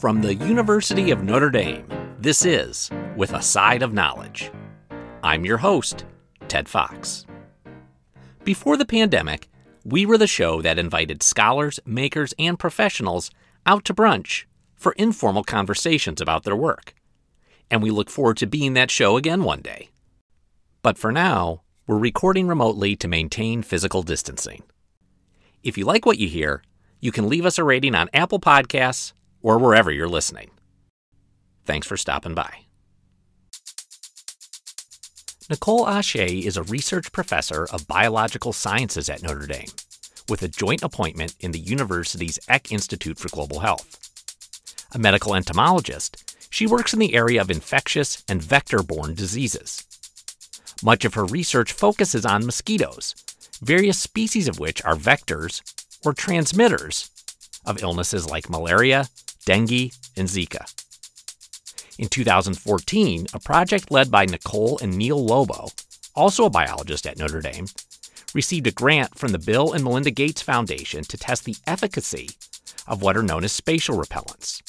from the University of Notre Dame. This is With a Side of Knowledge. I'm your host, Ted Fox. Before the pandemic, we were the show that invited scholars, makers, and professionals out to brunch for informal conversations about their work. And we look forward to being that show again one day. But for now, we're recording remotely to maintain physical distancing. If you like what you hear, you can leave us a rating on Apple Podcasts or wherever you're listening. Thanks for stopping by. Nicole Achee is a research professor of biological sciences at Notre Dame, with a joint appointment in the university's Eck Institute for Global Health. A medical entomologist, she works in the area of infectious and vector-borne diseases. Much of her research focuses on mosquitoes, various species of which are vectors or transmitters of illnesses like malaria, dengue, and Zika. In 2014, a project led by Nicole and Neil Lobo, also a biologist at Notre Dame, received a grant from the Bill and Melinda Gates Foundation to test the efficacy of what are known as spatial repellents.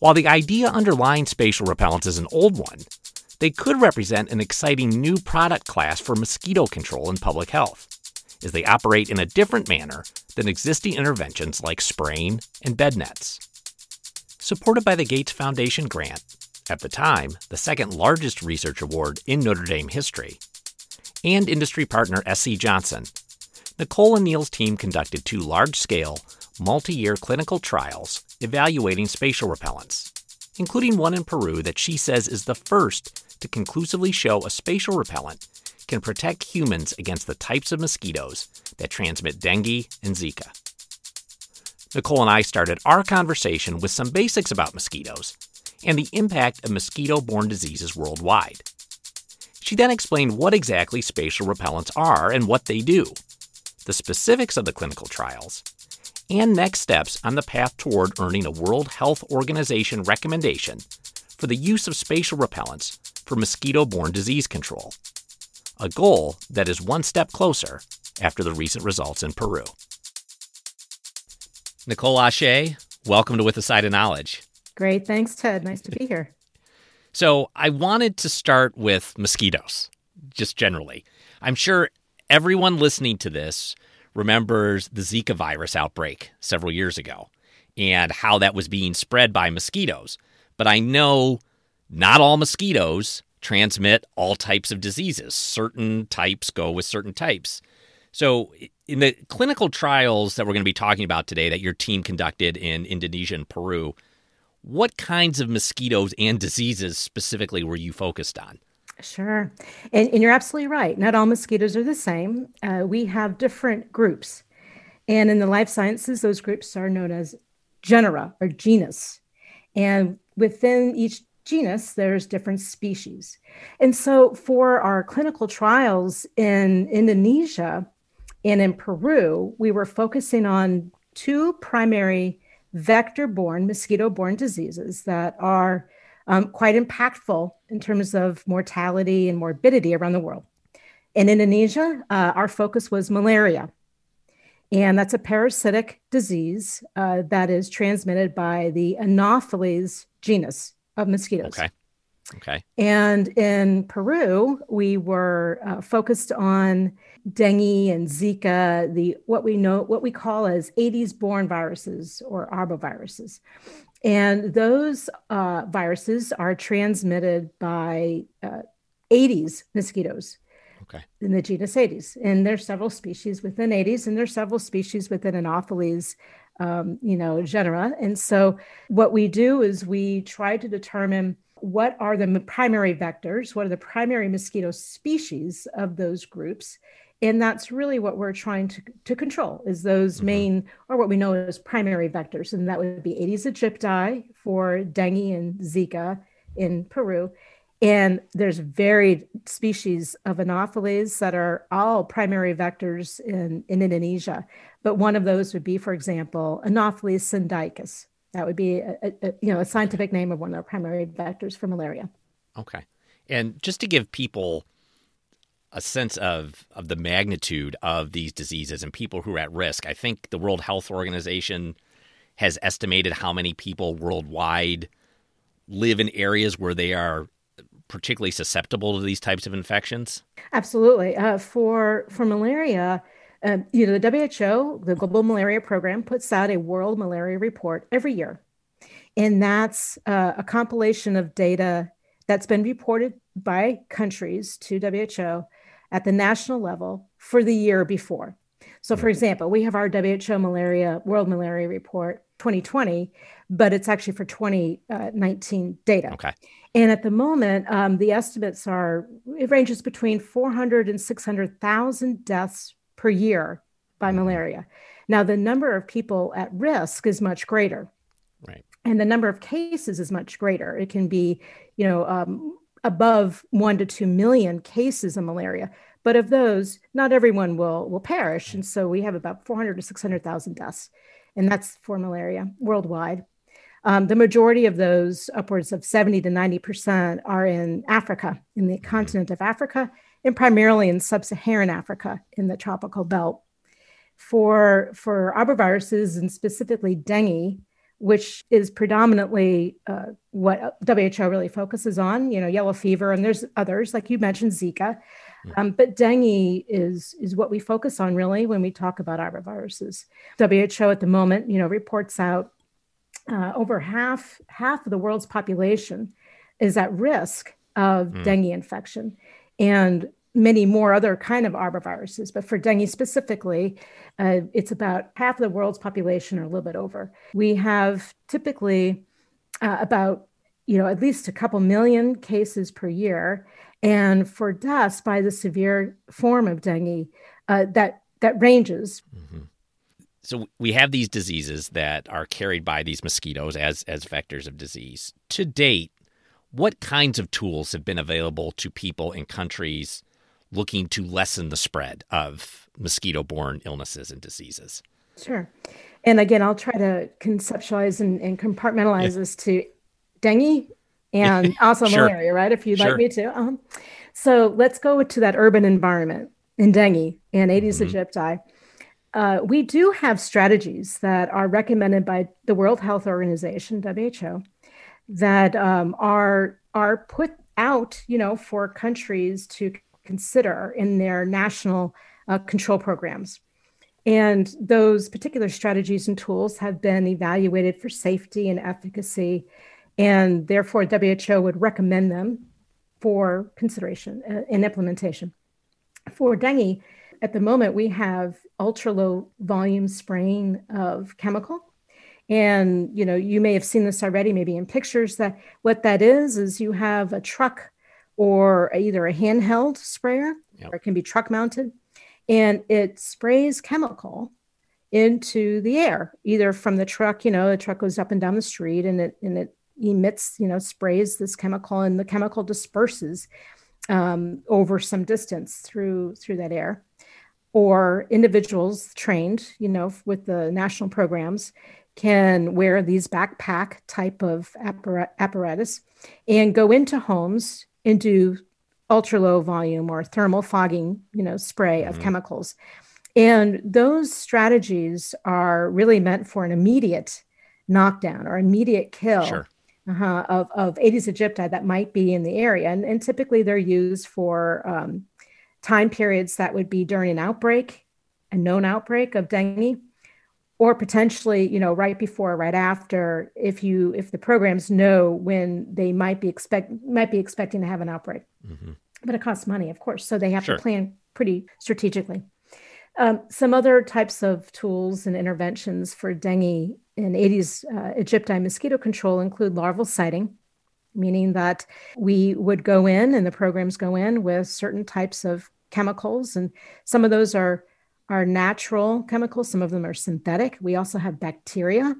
While the idea underlying spatial repellents is an old one, they could represent an exciting new product class for mosquito control in public health, as they operate in a different manner than existing interventions like spraying and bed nets. Supported by the Gates Foundation grant, at the time the second largest research award in Notre Dame history, and industry partner S.C. Johnson, Nicole and Neil's team conducted two large-scale, multi-year clinical trials evaluating spatial repellents, including one in Peru that she says is the first to conclusively show a spatial repellent can protect humans against the types of mosquitoes that transmit dengue and Zika. Nicole and I started our conversation with some basics about mosquitoes and the impact of mosquito-borne diseases worldwide. She then explained what exactly spatial repellents are and what they do, the specifics of the clinical trials, and next steps on the path toward earning a World Health Organization recommendation for the use of spatial repellents for mosquito-borne disease control, a goal that is one step closer after the recent results in Peru. Nicole Achee, welcome to With a Side of Knowledge. Great. Thanks, Ted. Nice to be here. So I wanted to start with mosquitoes, just generally. I'm sure everyone listening to this remembers the Zika virus outbreak several years ago and how that was being spread by mosquitoes. But I know not all mosquitoes transmit all types of diseases. Certain types go with certain types. So in the clinical trials that we're going to be talking about today that your team conducted in Indonesia and Peru, what kinds of mosquitoes and diseases specifically were you focused on? Sure. And you're absolutely right. Not all mosquitoes are the same. We have different groups. And in the life sciences, those groups are known as genera or genus. And within each genus, there's different species. And so for our clinical trials in Indonesia and in Peru, we were focusing on two primary vector-borne, mosquito-borne diseases that are quite impactful in terms of mortality and morbidity around the world. In Indonesia, our focus was malaria. And that's a parasitic disease that is transmitted by the Anopheles genus of mosquitoes. Okay. And in Peru, we were focused on dengue and Zika, what we call as Aedes-borne viruses or arboviruses. And those viruses are transmitted by Aedes mosquitoes in the genus Aedes. And there's several species within Aedes, and there's several species within Anopheles genera. And so what we do is we try to determine what are the primary vectors, what are the primary mosquito species of those groups. And that's really what we're trying to control is those main, or what we know as primary vectors. And that would be Aedes aegypti for dengue and Zika in Peru. And there's varied species of Anopheles that are all primary vectors in Indonesia. But one of those would be, for example, Anopheles syndicus. That would be a scientific name of one of our primary vectors for malaria. Okay. And just to give people a sense of the magnitude of these diseases and people who are at risk, I think the World Health Organization has estimated how many people worldwide live in areas where they are particularly susceptible to these types of infections? Absolutely. For malaria, the WHO, the Global Malaria Program, puts out a World Malaria Report every year. And that's a compilation of data that's been reported by countries to WHO at the national level for the year before. So for example, we have our WHO Malaria World Malaria Report 2020, but it's actually for 2019 data. Okay. And at the moment, the estimates are, it ranges between 400 and 600,000 deaths per year by malaria. Now, the number of people at risk is much greater. Right. And the number of cases is much greater. It can be, above 1 to 2 million cases of malaria. But of those, not everyone will perish. And so we have about 400 to 600,000 deaths. And that's for malaria worldwide. The majority of those, upwards of 70 to 90%, are in Africa, in the continent of Africa, and primarily in sub-Saharan Africa, in the tropical belt. For arboviruses, and specifically dengue, which is predominantly what WHO really focuses on, yellow fever, and there's others, like you mentioned, Zika. But dengue is what we focus on really when we talk about arboviruses. WHO at the moment, reports out over half of the world's population is at risk of dengue infection, and many more other kind of arboviruses. But for dengue specifically, it's about half of the world's population or a little bit over. We have typically about at least a couple million cases per year. And for deaths by the severe form of dengue, that ranges. Mm-hmm. So we have these diseases that are carried by these mosquitoes as vectors of disease. To date, what kinds of tools have been available to people in countries looking to lessen the spread of mosquito-borne illnesses and diseases? Sure. And again, I'll try to conceptualize and compartmentalize this to dengue and also sure. malaria, right? If you'd like me to. So let's go to that urban environment in dengue and Aedes aegypti. We do have strategies that are recommended by the World Health Organization, WHO, that are put out, for countries to consider in their national control programs. And those particular strategies and tools have been evaluated for safety and efficacy, and therefore, WHO would recommend them for consideration and implementation. For dengue, at the moment, we have ultra-low volume spraying of chemical. And, you may have seen this already, maybe in pictures, that what that is you have a truck or either a handheld sprayer, or it can be truck mounted, and it sprays chemical into the air, either from the truck, the truck goes up and down the street and it emits, sprays this chemical, and the chemical disperses over some distance through that air. Or individuals trained, with the national programs, can wear these backpack type of apparatus and go into homes and do ultra low volume or thermal fogging, spray of chemicals. And those strategies are really meant for an immediate knockdown or immediate kill. Sure. Of Aedes aegypti that might be in the area. And typically they're used for time periods that would be during an outbreak, a known outbreak of dengue, or potentially, right before, or right after, if the programs know when they might be expecting to have an outbreak. Mm-hmm. But it costs money, of course, so they have to plan pretty strategically. Some other types of tools and interventions for dengue in Aedes aegypti mosquito control include larval siting, meaning that we would go in and the programs go in with certain types of chemicals. And some of those are natural chemicals. Some of them are synthetic. We also have bacteria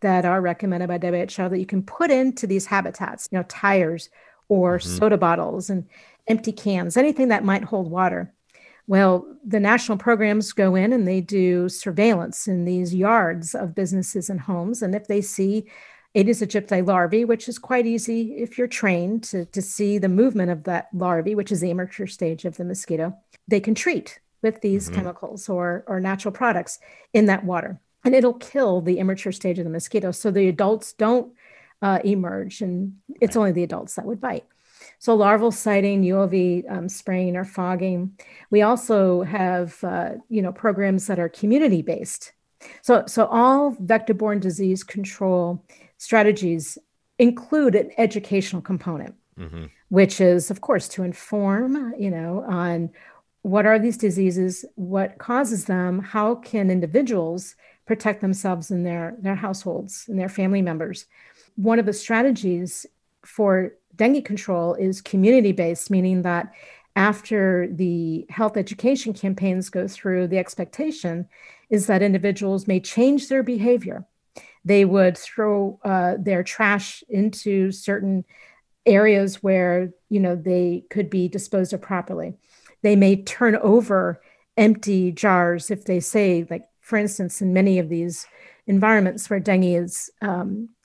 that are recommended by WHO that you can put into these habitats, tires or soda bottles and empty cans, anything that might hold water. Well, the national programs go in and they do surveillance in these yards of businesses and homes. And if they see Aedes aegypti larvae, which is quite easy if you're trained to see the movement of that larvae, which is the immature stage of the mosquito, they can treat with these chemicals or natural products in that water. and it'll kill the immature stage of the mosquito. So the adults don't emerge, and it's only the adults that would bite. So larval sighting, UOV spraying or fogging. We also have, programs that are community-based. So all vector-borne disease control strategies include an educational component, mm-hmm. which is, of course, to inform, on what are these diseases, what causes them, how can individuals protect themselves and their households and their family members. One of the strategies for dengue control is community-based, meaning that after the health education campaigns go through, the expectation is that individuals may change their behavior. They would throw their trash into certain areas where, they could be disposed of properly. They may turn over empty jars if they say, like, for instance, in many of these environments where dengue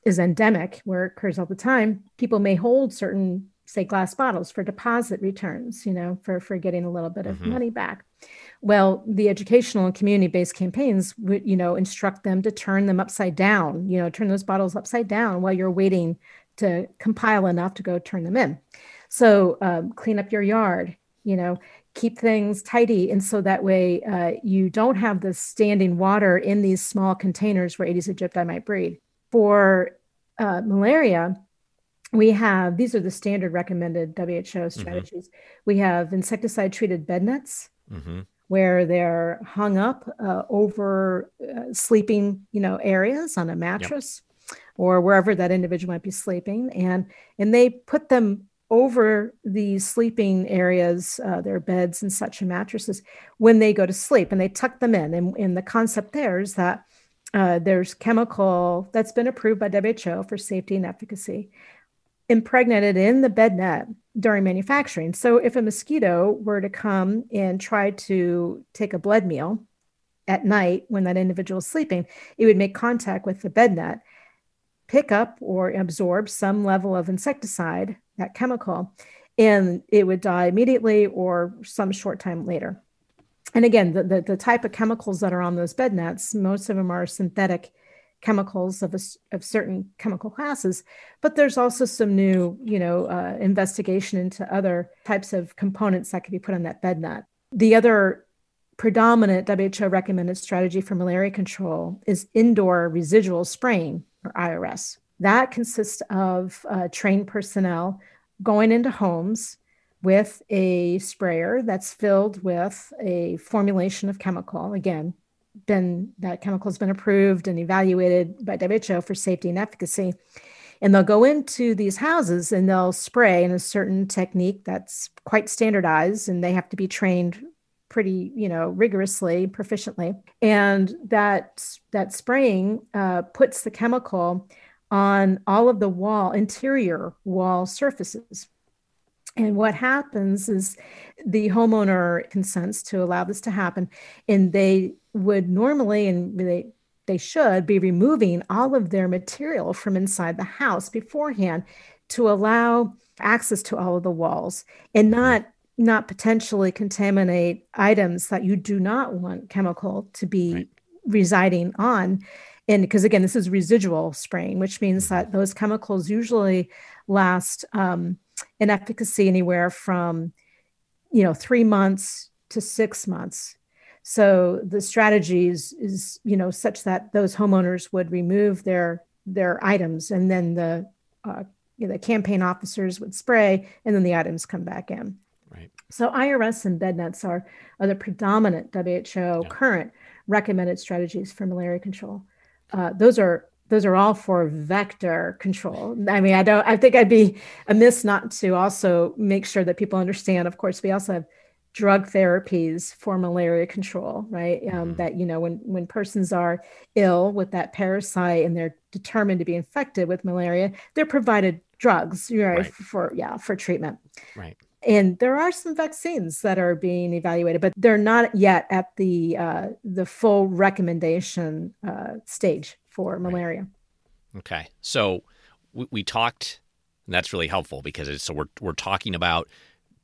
is endemic, where it occurs all the time, people may hold certain, say, glass bottles for deposit returns, for getting a little bit of mm-hmm. money back. Well, the educational and community-based campaigns would, instruct them to turn them upside down, turn those bottles upside down while you're waiting to compile enough to go turn them in. So clean up your yard, keep things tidy. And so that way you don't have the standing water in these small containers where Aedes aegypti might breed. For malaria, these are the standard recommended WHO strategies. Mm-hmm. We have insecticide-treated bed nets, mm-hmm. where they're hung up over sleeping, areas on a mattress, yep. or wherever that individual might be sleeping. And they put them over the sleeping areas, their beds and such, and mattresses, when they go to sleep, and they tuck them in. And the concept there is that there's chemical that's been approved by WHO for safety and efficacy impregnated in the bed net during manufacturing. So if a mosquito were to come and try to take a blood meal at night when that individual is sleeping, it would make contact with the bed net, pick up or absorb some level of insecticide, that chemical, and it would die immediately or some short time later. And again, the type of chemicals that are on those bed nets, most of them are synthetic chemicals of certain chemical classes, but there's also some new, investigation into other types of components that could be put on that bed net. The other predominant WHO recommended strategy for malaria control is indoor residual spraying, or IRS. That consists of trained personnel going into homes with a sprayer that's filled with a formulation of chemical. Again, that chemical has been approved and evaluated by WHO for safety and efficacy. And they'll go into these houses and they'll spray in a certain technique that's quite standardized, and they have to be trained pretty, rigorously, proficiently. And that spraying puts the chemical on all of the interior wall surfaces. And what happens is the homeowner consents to allow this to happen, and they would normally, and they should be removing all of their material from inside the house beforehand to allow access to all of the walls and not potentially contaminate items that you do not want chemical to be residing on. And because, again, this is residual spraying, which means that those chemicals usually last in efficacy anywhere from, 3 months to 6 months. So the strategies is, such that those homeowners would remove their items, and then the campaign officers would spray, and then the items come back in. Right. So IRS and bed nets are the predominant WHO current recommended strategies for malaria control. Those are all for vector control. I mean, I think I'd be amiss not to also make sure that people understand. Of course, we also have drug therapies for malaria control, right? That, when persons are ill with that parasite and they're determined to be infected with malaria, they're provided drugs, for treatment. Right. And there are some vaccines that are being evaluated, but they're not yet at the full recommendation stage for malaria. Okay. So we talked, and that's really helpful because we're talking about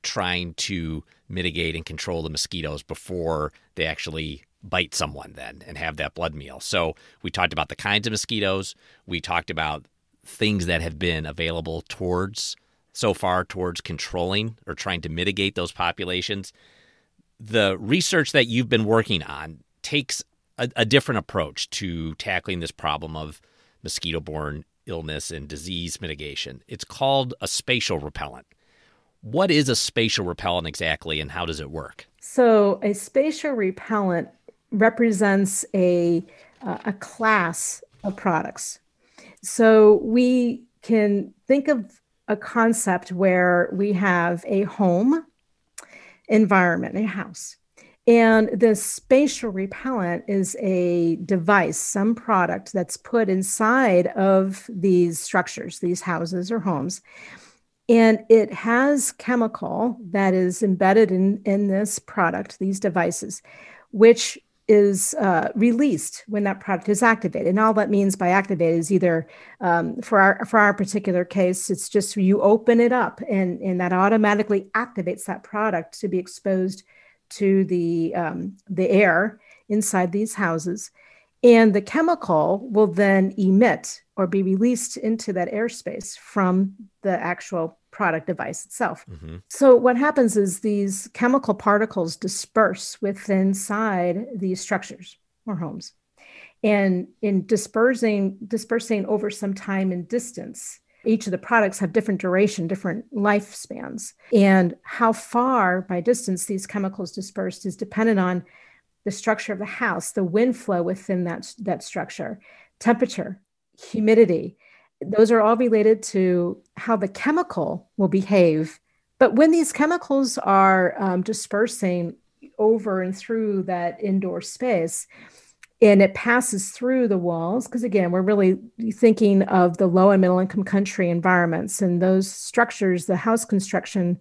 trying to mitigate and control the mosquitoes before they actually bite someone then and have that blood meal. So we talked about the kinds of mosquitoes. We talked about things that have been available so far towards controlling or trying to mitigate those populations. The research that you've been working on takes a different approach to tackling this problem of mosquito-borne illness and disease mitigation. It's called a spatial repellent. What is a spatial repellent exactly, and how does it work? So a spatial repellent represents a class of products. So we can think of a concept where we have a home environment, a house, and the spatial repellent is a device, some product that's put inside of these structures, these houses or homes. And it has chemical that is embedded in this product, these devices, which is released when that product is activated. And all that means by activated is either for our particular case, it's just you open it up and that automatically activates that product to be exposed to the air inside these houses. And the chemical will then emit or be released into that airspace from the actual product device itself. Mm-hmm. So what happens is these chemical particles disperse within inside these structures or homes. And in dispersing over some time and distance, each of the products have different duration, different lifespans. And how far by distance these chemicals dispersed is dependent on the structure of the house, the wind flow within that structure, temperature, humidity. Those are all related to how the chemical will behave. But when these chemicals are dispersing over and through that indoor space, and it passes through the walls, because again, we're really thinking of the low and middle income country environments, and those structures, the house construction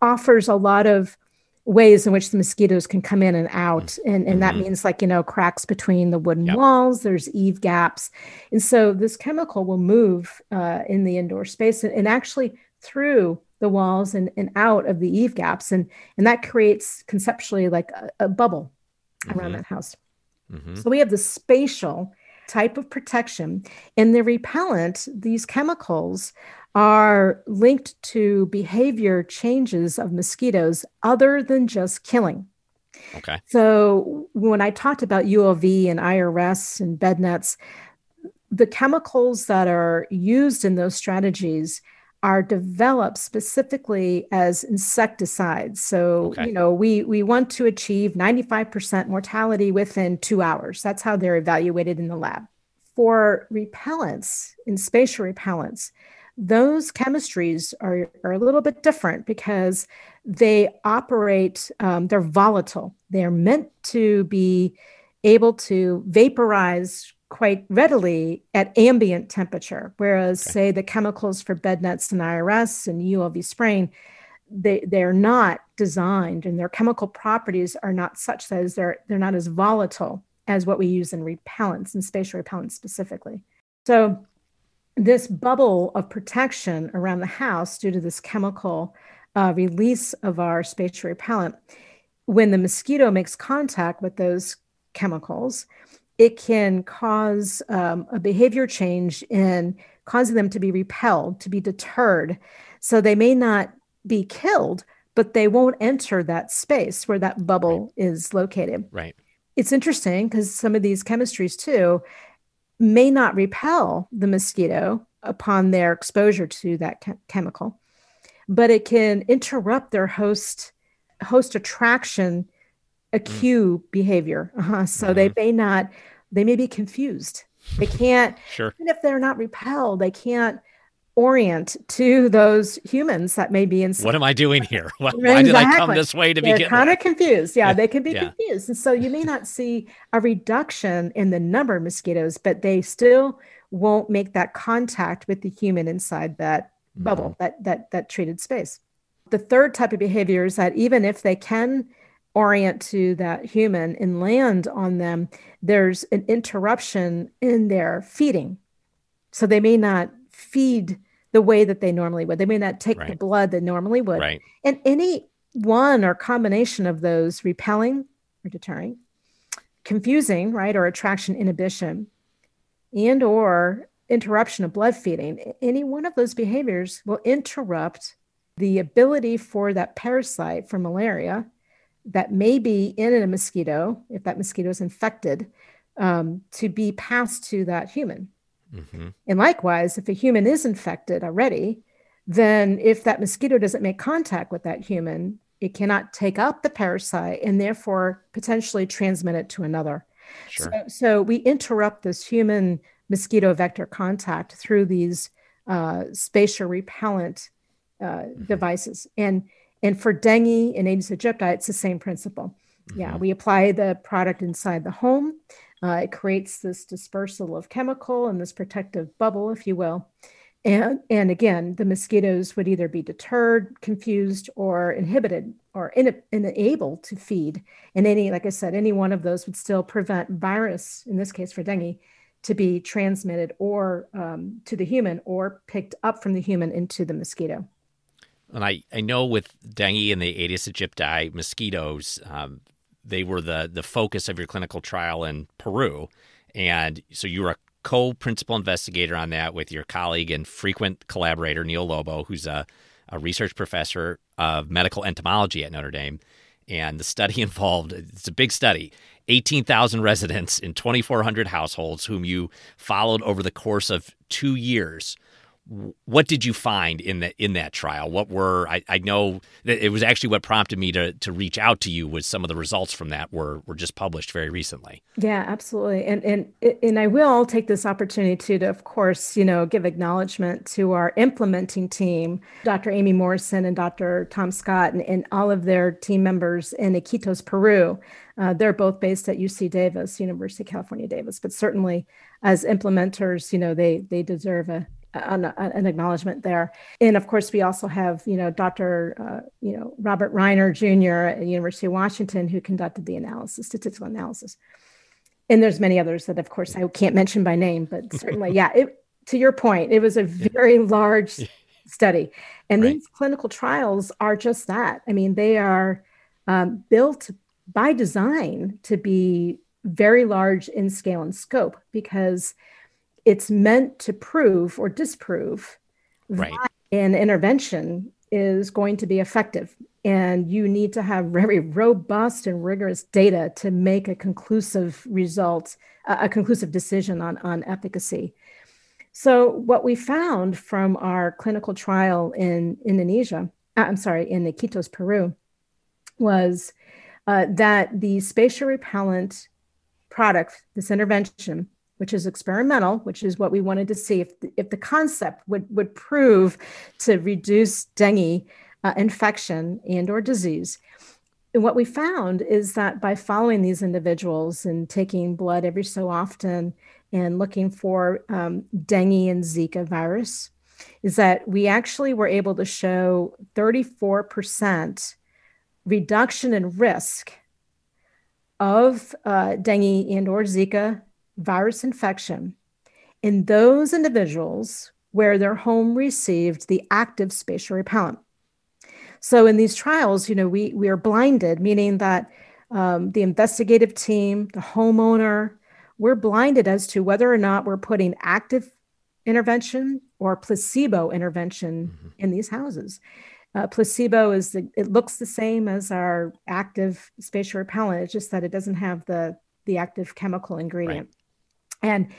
offers a lot of ways in which the mosquitoes can come in and out. And that means cracks between the wooden walls, there's eave gaps. And so this chemical will move in the indoor space and actually through the walls and out of the eave gaps. And that creates conceptually like a bubble around that house. Mm-hmm. So we have the spatial type of protection, and the repellent, these chemicals are linked to behavior changes of mosquitoes other than just killing. Okay. So when I talked about ULV and IRS and bed nets, the chemicals that are used in those strategies are developed specifically as insecticides. So, we want to achieve 95% mortality within 2 hours. That's how they're evaluated in the lab. For repellents and spatial repellents, those chemistries are a little bit different because they operate, they're volatile. They're meant to be able to vaporize quite readily at ambient temperature, whereas say the chemicals for bed nets and IRS and ULV spraying, they're not designed and their chemical properties are not such that they're not as volatile as what we use in repellents and spatial repellents specifically. So this bubble of protection around the house due to this chemical release of our spatial repellent, when the mosquito makes contact with those chemicals, it can cause a behavior change in causing them to be repelled, to be deterred. So they may not be killed, but they won't enter that space where that bubble is located. Right. It's interesting because some of these chemistries too may not repel the mosquito upon their exposure to that chemical, but it can interrupt their host attraction acute behavior. So they may be confused. They can't, even if they're not repelled, they can't orient to those humans that may be inside. What am I doing here? Why did I come this way to begin? They're kind of confused. Yeah, they can be confused. And so you may not see a reduction in the number of mosquitoes, but they still won't make that contact with the human inside that bubble, that treated space. The third type of behavior is that even if they can orient to that human and land on them, there's an interruption in their feeding. So they may not feed the way that they normally would. They may not take the blood they normally would. Right. And any one or combination of those repelling or deterring confusing, right, or attraction inhibition, and or interruption of blood feeding, any one of those behaviors will interrupt the ability for that parasite for malaria that may be in a mosquito, if that mosquito is infected, to be passed to that human. Mm-hmm. And likewise, if a human is infected already, then if that mosquito doesn't make contact with that human, it cannot take up the parasite and therefore potentially transmit it to another. Sure. So we interrupt this human mosquito vector contact through these spatial repellent devices. And for dengue and Aedes aegypti, it's the same principle. Mm-hmm. Yeah, we apply the product inside the home. It creates this dispersal of chemical and this protective bubble, if you will. And again, the mosquitoes would either be deterred, confused, or inhibited or unable to feed. And any, like I said, any one of those would still prevent virus, in this case for dengue, to be transmitted or to the human or picked up from the human into the mosquito. And I know with dengue and the Aedes aegypti mosquitoes, they were the focus of your clinical trial in Peru. And so you were a co-principal investigator on that with your colleague and frequent collaborator, Neil Lobo, who's a research professor of medical entomology at Notre Dame. And the study involved, it's a big study, 18,000 residents in 2,400 households whom you followed over the course of 2 years. What did you find in that trial? What were, I know that it was actually what prompted me to reach out to you was some of the results from that were just published very recently. Yeah, absolutely. And I will take this opportunity to, of course, you know, give acknowledgement to our implementing team, Dr. Amy Morrison and Dr. Tom Scott and all of their team members in Iquitos, Peru. They're both based at UC Davis, University of California, Davis, but certainly as implementers, you know, they deserve an acknowledgement there. And of course, we also have, you know, Dr. Robert Reiner, Jr. at the University of Washington, who conducted the analysis, statistical analysis. And there's many others that, of course, I can't mention by name, but certainly, yeah, to your point, it was a very large study. And right. These clinical trials are just that. I mean, they are built by design to be very large in scale and scope because it's meant to prove or disprove right. that an intervention is going to be effective. And you need to have very robust and rigorous data to make a conclusive result, a conclusive decision on efficacy. So what we found from our clinical trial in Iquitos, Peru, was that the spatial repellent product, this intervention, which is experimental, which is what we wanted to see if the concept would prove to reduce dengue infection and or disease. And what we found is that by following these individuals and taking blood every so often and looking for dengue and Zika virus, is that we actually were able to show 34% reduction in risk of dengue and or Zika virus infection in those individuals where their home received the active spatial repellent. So in these trials, you know, we are blinded, meaning that the investigative team, the homeowner, we're blinded as to whether or not we're putting active intervention or placebo intervention mm-hmm. in these houses. Placebo it looks the same as our active spatial repellent. It's just that it doesn't have the active chemical ingredient. Right. And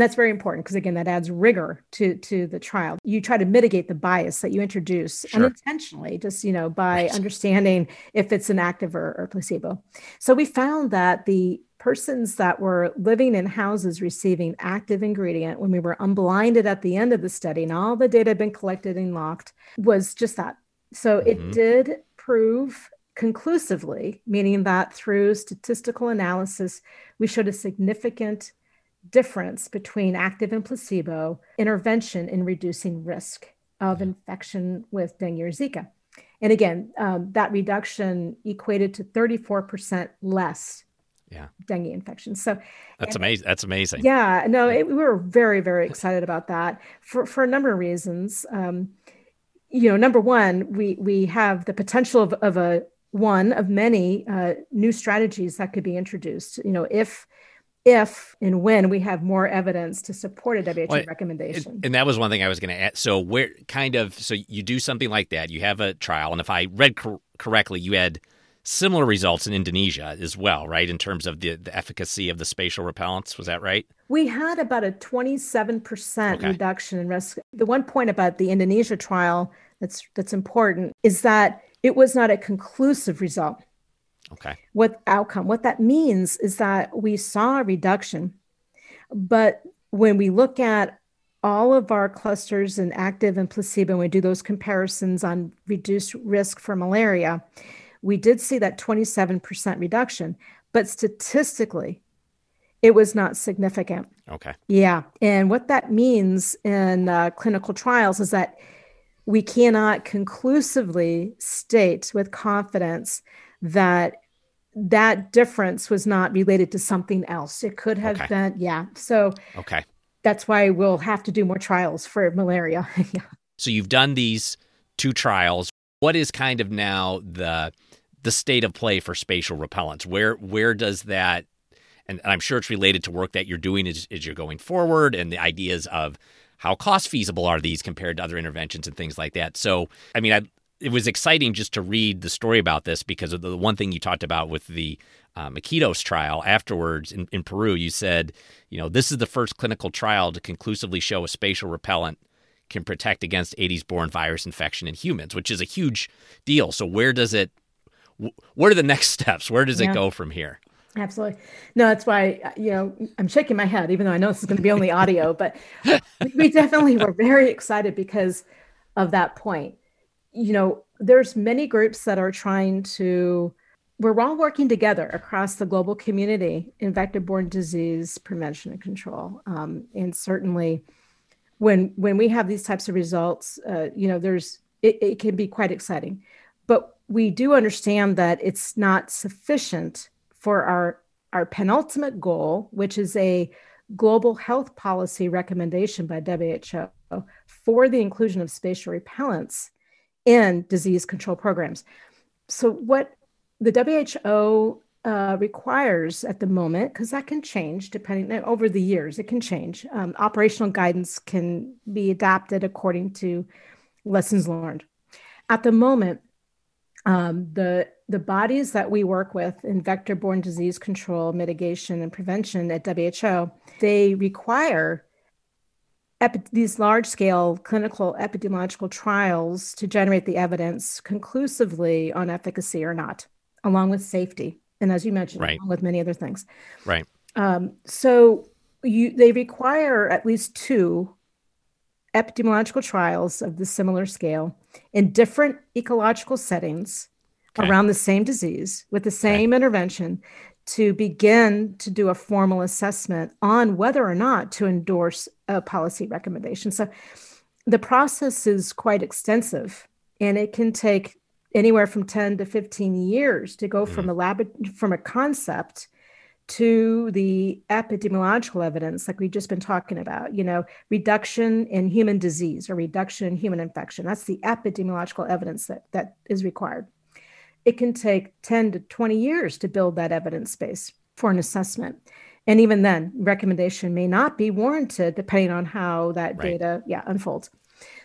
that's very important because, again, that adds rigor to the trial. You try to mitigate the bias that you introduce sure. unintentionally, just, you know, by right. understanding if it's an active or placebo. So we found that the persons that were living in houses receiving active ingredient, when we were unblinded at the end of the study and all the data had been collected and locked, was just that. So mm-hmm. it did prove conclusively, meaning that through statistical analysis, we showed a significant difference between active and placebo intervention in reducing risk of infection with dengue or Zika. And again, that reduction equated to 34% less dengue infection. So that's amazing. That's amazing. Yeah, no, we were very, very excited about that for a number of reasons. You know, number one, we have the potential of a one of many new strategies that could be introduced, you know, if and when we have more evidence to support a WHO recommendation. And that was one thing I was going to add. So where so you do something like that, you have a trial, and if I read correctly, you had similar results in Indonesia as well, right, in terms of the efficacy of the spatial repellents. Was that right? We had about a 27% reduction in risk. The one point about the Indonesia trial that's important is that it was not a conclusive result. Okay. What outcome? What that means is that we saw a reduction, but when we look at all of our clusters in active and placebo, and we do those comparisons on reduced risk for malaria, we did see that 27% reduction, but statistically, it was not significant. Okay. Yeah. And what that means in clinical trials is that we cannot conclusively state with confidence that that difference was not related to something else. It could have been, So that's why we'll have to do more trials for malaria. So you've done these two trials. What is kind of now the state of play for spatial repellents? Where does that, and I'm sure it's related to work that you're doing as you're going forward and the ideas of how cost feasible are these compared to other interventions and things like that. So, I mean, it was exciting just to read the story about this because of the one thing you talked about with the Iquitos trial afterwards in Peru. You said, you know, this is the first clinical trial to conclusively show a spatial repellent can protect against Aedes-borne virus infection in humans, which is a huge deal. So what are the next steps? Where does it go from here? Absolutely. No, that's why, you know, I'm shaking my head, even though I know this is going to be only audio, but we definitely were very excited because of that point. You know, there's many groups that are we're all working together across the global community in vector-borne disease prevention and control. And certainly when we have these types of results, you know, it can be quite exciting, but we do understand that it's not sufficient for our penultimate goal, which is a global health policy recommendation by WHO for the inclusion of spatial repellents in disease control programs. So what the WHO requires at the moment, because that can change depending over the years, it can change. Operational guidance can be adapted according to lessons learned. At the moment, the bodies that we work with in vector-borne disease control, mitigation, and prevention at WHO, they require these large-scale clinical epidemiological trials to generate the evidence conclusively on efficacy or not, along with safety. And as you mentioned, along with many other things. Right. So they require at least two epidemiological trials of the similar scale in different ecological settings around the same disease with the same intervention to begin to do a formal assessment on whether or not to endorse a policy recommendation. So the process is quite extensive, and it can take anywhere from 10 to 15 years to go from a concept to the epidemiological evidence, like we've just been talking about, you know, reduction in human disease or reduction in human infection. That's the epidemiological evidence that is required. It can take 10 to 20 years to build that evidence base for an assessment. And even then, recommendation may not be warranted depending on how that data unfolds.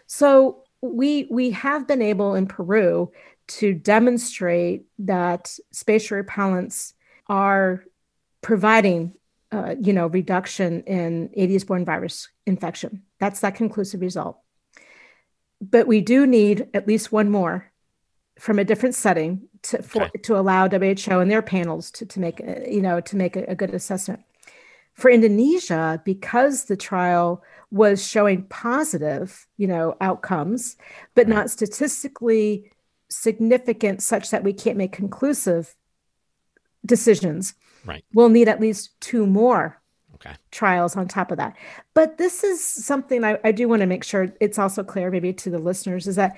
So we have been able in Peru to demonstrate that spatial repellents are providing, reduction in Aedes-borne virus infection. That's that conclusive result. But we do need at least one more from a different setting to allow WHO and their panels to make a good assessment. For Indonesia, because the trial was showing positive, outcomes, but not statistically significant such that we can't make conclusive decisions. Right. We'll need at least two more trials on top of that. But this is something I do want to make sure it's also clear maybe to the listeners is that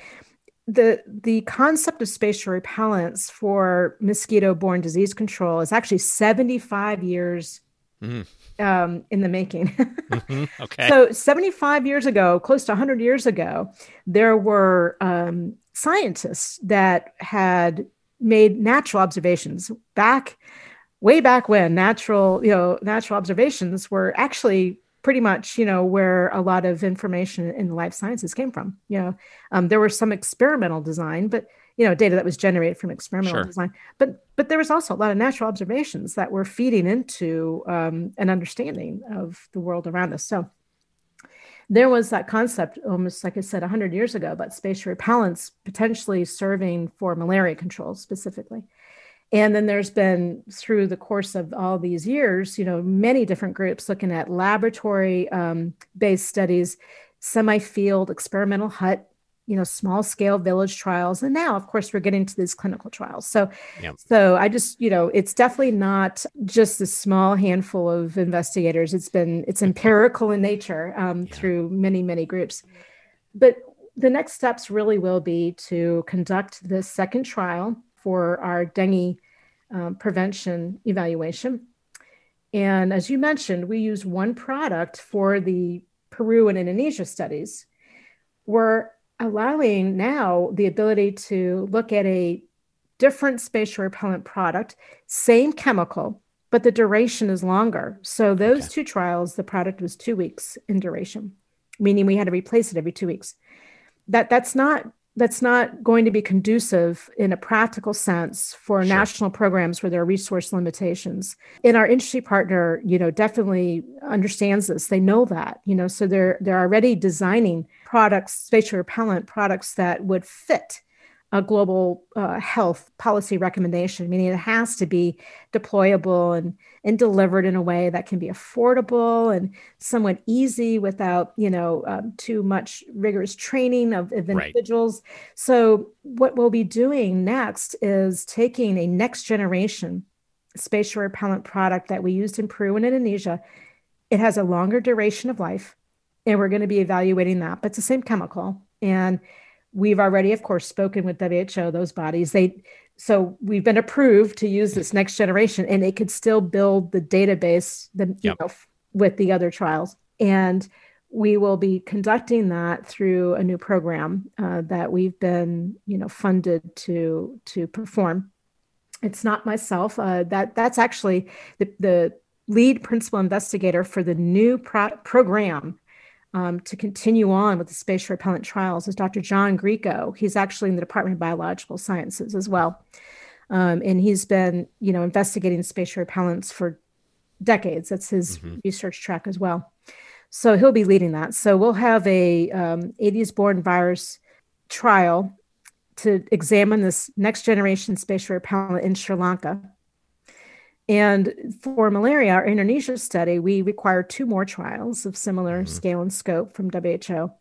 the concept of spatial repellents for mosquito-borne disease control is actually 75 years in the making. Mm-hmm. Okay. So 75 years ago, close to 100 years ago, there were scientists that had made natural observations way back when natural observations were actually pretty much, where a lot of information in the life sciences came from. There was some experimental design, but data that was generated from experimental design, but there was also a lot of natural observations that were feeding into an understanding of the world around us. So there was that concept almost, like I said, 100 years ago about spatial repellents potentially serving for malaria control specifically. And then there's been, through the course of all these years, many different groups looking at laboratory-based studies, semi-field, experimental hut, small-scale village trials. And now, of course, we're getting to these clinical trials. So I just, it's definitely not just a small handful of investigators. It's empirical in nature through many, many groups. But the next steps really will be to conduct this second trial for our dengue prevention evaluation. And as you mentioned, we use one product for the Peru and Indonesia studies. We're allowing now the ability to look at a different spatial repellent product, same chemical, but the duration is longer. So those two trials, the product was 2 weeks in duration, meaning we had to replace it every 2 weeks. That's not going to be conducive in a practical sense for national programs where there are resource limitations. And our industry partner, definitely understands this. They know that, so they're already designing products, spatial repellent products that would fit a global health policy recommendation, meaning it has to be deployable and delivered in a way that can be affordable and somewhat easy without, too much rigorous training of individuals. Right. So what we'll be doing next is taking a next generation spatial repellent product that we used in Peru and Indonesia. It has a longer duration of life, and we're going to be evaluating that, but it's the same chemical. And we've already, of course, spoken with WHO, those bodies. So we've been approved to use this next generation, and it could still build the database with the other trials. And we will be conducting that through a new program that we've been, funded to perform. It's not myself. That's actually the lead principal investigator for the new program. To continue on with the spatial repellent trials is Dr. John Grieco. He's actually in the Department of Biological Sciences as well. And he's been, investigating spatial repellents for decades. That's his research track as well. So he'll be leading that. So we'll have a Aedes-borne virus trial to examine this next generation spatial repellent in Sri Lanka. And for malaria, our Indonesia study, we require two more trials of similar scale and scope from WHO.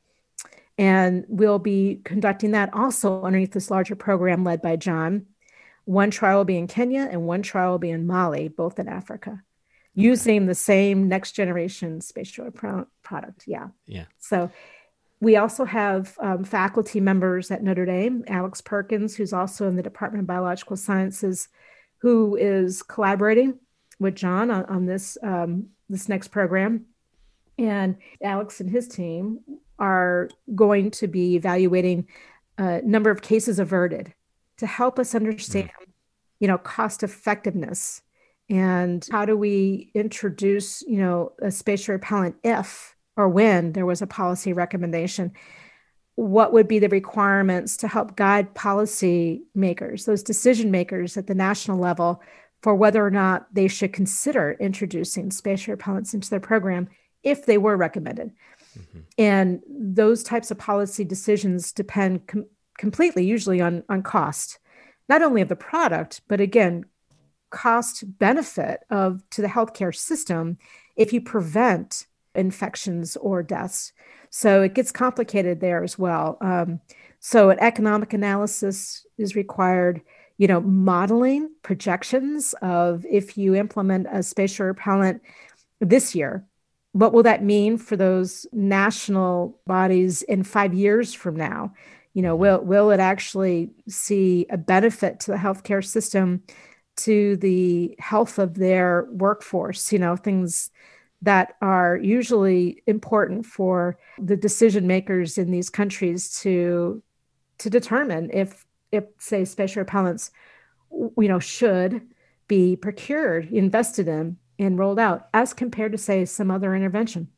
And we'll be conducting that also underneath this larger program led by John. One trial will be in Kenya and one trial will be in Mali, both in Africa, using the same next generation spatial product. So we also have faculty members at Notre Dame, Alex Perkins, who's also in the Department of Biological Sciences, who is collaborating with John on this next program. And Alex and his team are going to be evaluating a number of cases averted to help us understand, cost effectiveness and how do we introduce, a spatial repellent if or when there was a policy recommendation. What would be the requirements to help guide policy makers, those decision makers at the national level, for whether or not they should consider introducing spatial repellents into their program if they were recommended. And those types of policy decisions depend completely usually on cost, not only of the product, but again, cost benefit to the healthcare system if you prevent infections or deaths. So it gets complicated there as well. So an economic analysis is required, modeling projections of if you implement a spatial repellent this year, what will that mean for those national bodies in 5 years from now? Will it actually see a benefit to the healthcare system, to the health of their workforce, things that are usually important for the decision makers in these countries to determine if, say, spatial repellents you know, should be procured, invested in, and rolled out as compared to, say, some other intervention.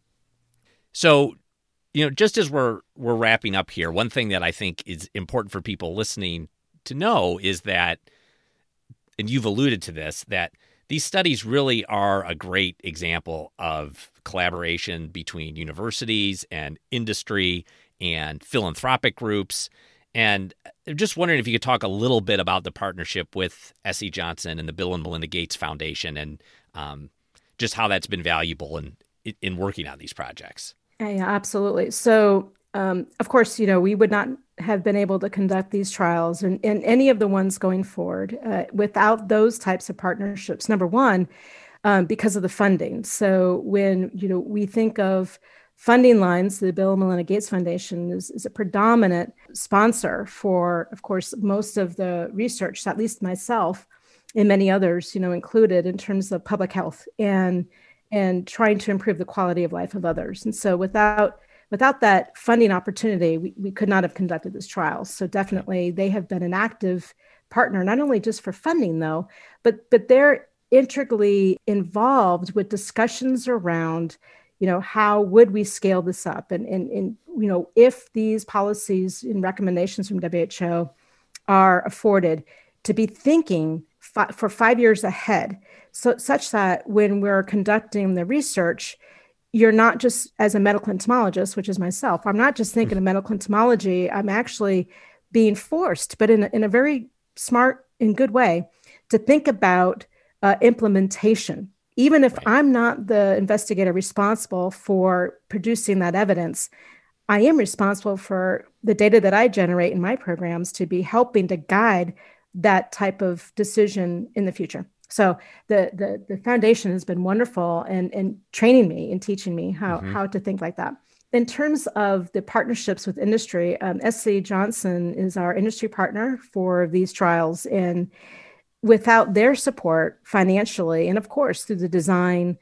So, you know, just as we're wrapping up here, one thing that I think is important for people listening to know is that, and you've alluded to this, that these studies really are a great example of collaboration between universities and industry and philanthropic groups. And I'm just wondering if you could talk a little bit about the partnership with S.C. Johnson and the Bill and Melinda Gates Foundation, and just how that's been valuable in working on these projects. Yeah, absolutely. So, of course, you know, we would not have been able to conduct these trials and any of the ones going forward without those types of partnerships. Number one, because of the funding. So when, you know, we think of funding lines, the Bill and Melinda Gates Foundation is a predominant sponsor for, of course, most of the research, at least myself and many others, you know, included in terms of public health and trying to improve the quality of life of others. And so without that funding opportunity, we could not have conducted this trial. So definitely they have been an active partner, not only just for funding though, but they're intricately involved with discussions around, you know, how would we scale this up? And you know, if these policies and recommendations from WHO are afforded, to be thinking for 5 years ahead, so such that when we're conducting the research, you're not just, as a medical entomologist, which is myself, I'm not just thinking of medical entomology, I'm actually being forced, but in a very smart and good way, to think about implementation, even if I'm not the investigator responsible for producing that evidence. I am responsible for the data that I generate in my programs to be helping to guide that type of decision in the future. So the foundation has been wonderful in training me and teaching me how to think like that. In terms of the partnerships with industry, S.C. Johnson is our industry partner for these trials. And without their support financially, and of course through the design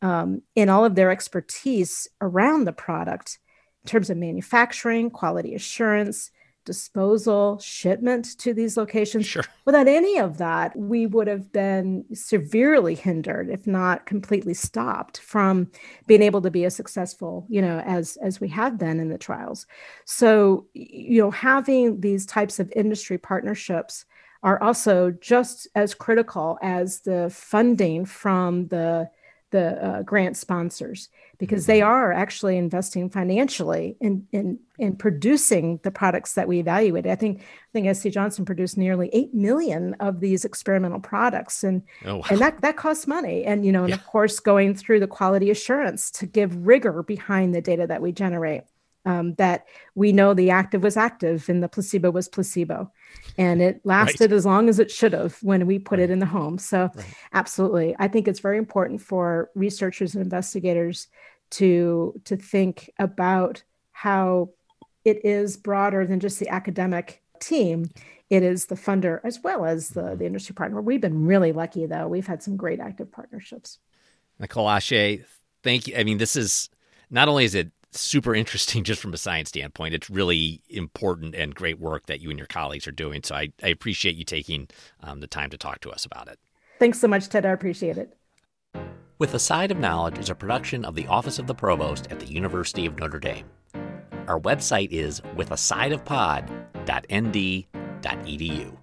and all of their expertise around the product, in terms of manufacturing, quality assurance, disposal, shipment to these locations. Sure. Without any of that, we would have been severely hindered, if not completely stopped, from being able to be as successful, you know, as we have been in the trials. So, you know, having these types of industry partnerships are also just as critical as the funding from the grant sponsors, because they are actually investing financially in producing the products that we evaluated. I think S.C. Johnson produced nearly 8 million of these experimental products, and that costs money. And, you know, and of course, going through the quality assurance to give rigor behind the data that we generate, that we know the active was active and the placebo was placebo. And it lasted as long as it should have when we put it in the home. So absolutely. I think it's very important for researchers and investigators to think about how it is broader than just the academic team. It is the funder as well as the industry partner. We've been really lucky, though. We've had some great active partnerships. Nicole Achee, thank you. I mean, this is, not only is it super interesting just from a science standpoint, it's really important and great work that you and your colleagues are doing. So I appreciate you taking the time to talk to us about it. Thanks so much, Ted. I appreciate it. With a Side of Knowledge is a production of the Office of the Provost at the University of Notre Dame. Our website is withasideofpod.nd.edu.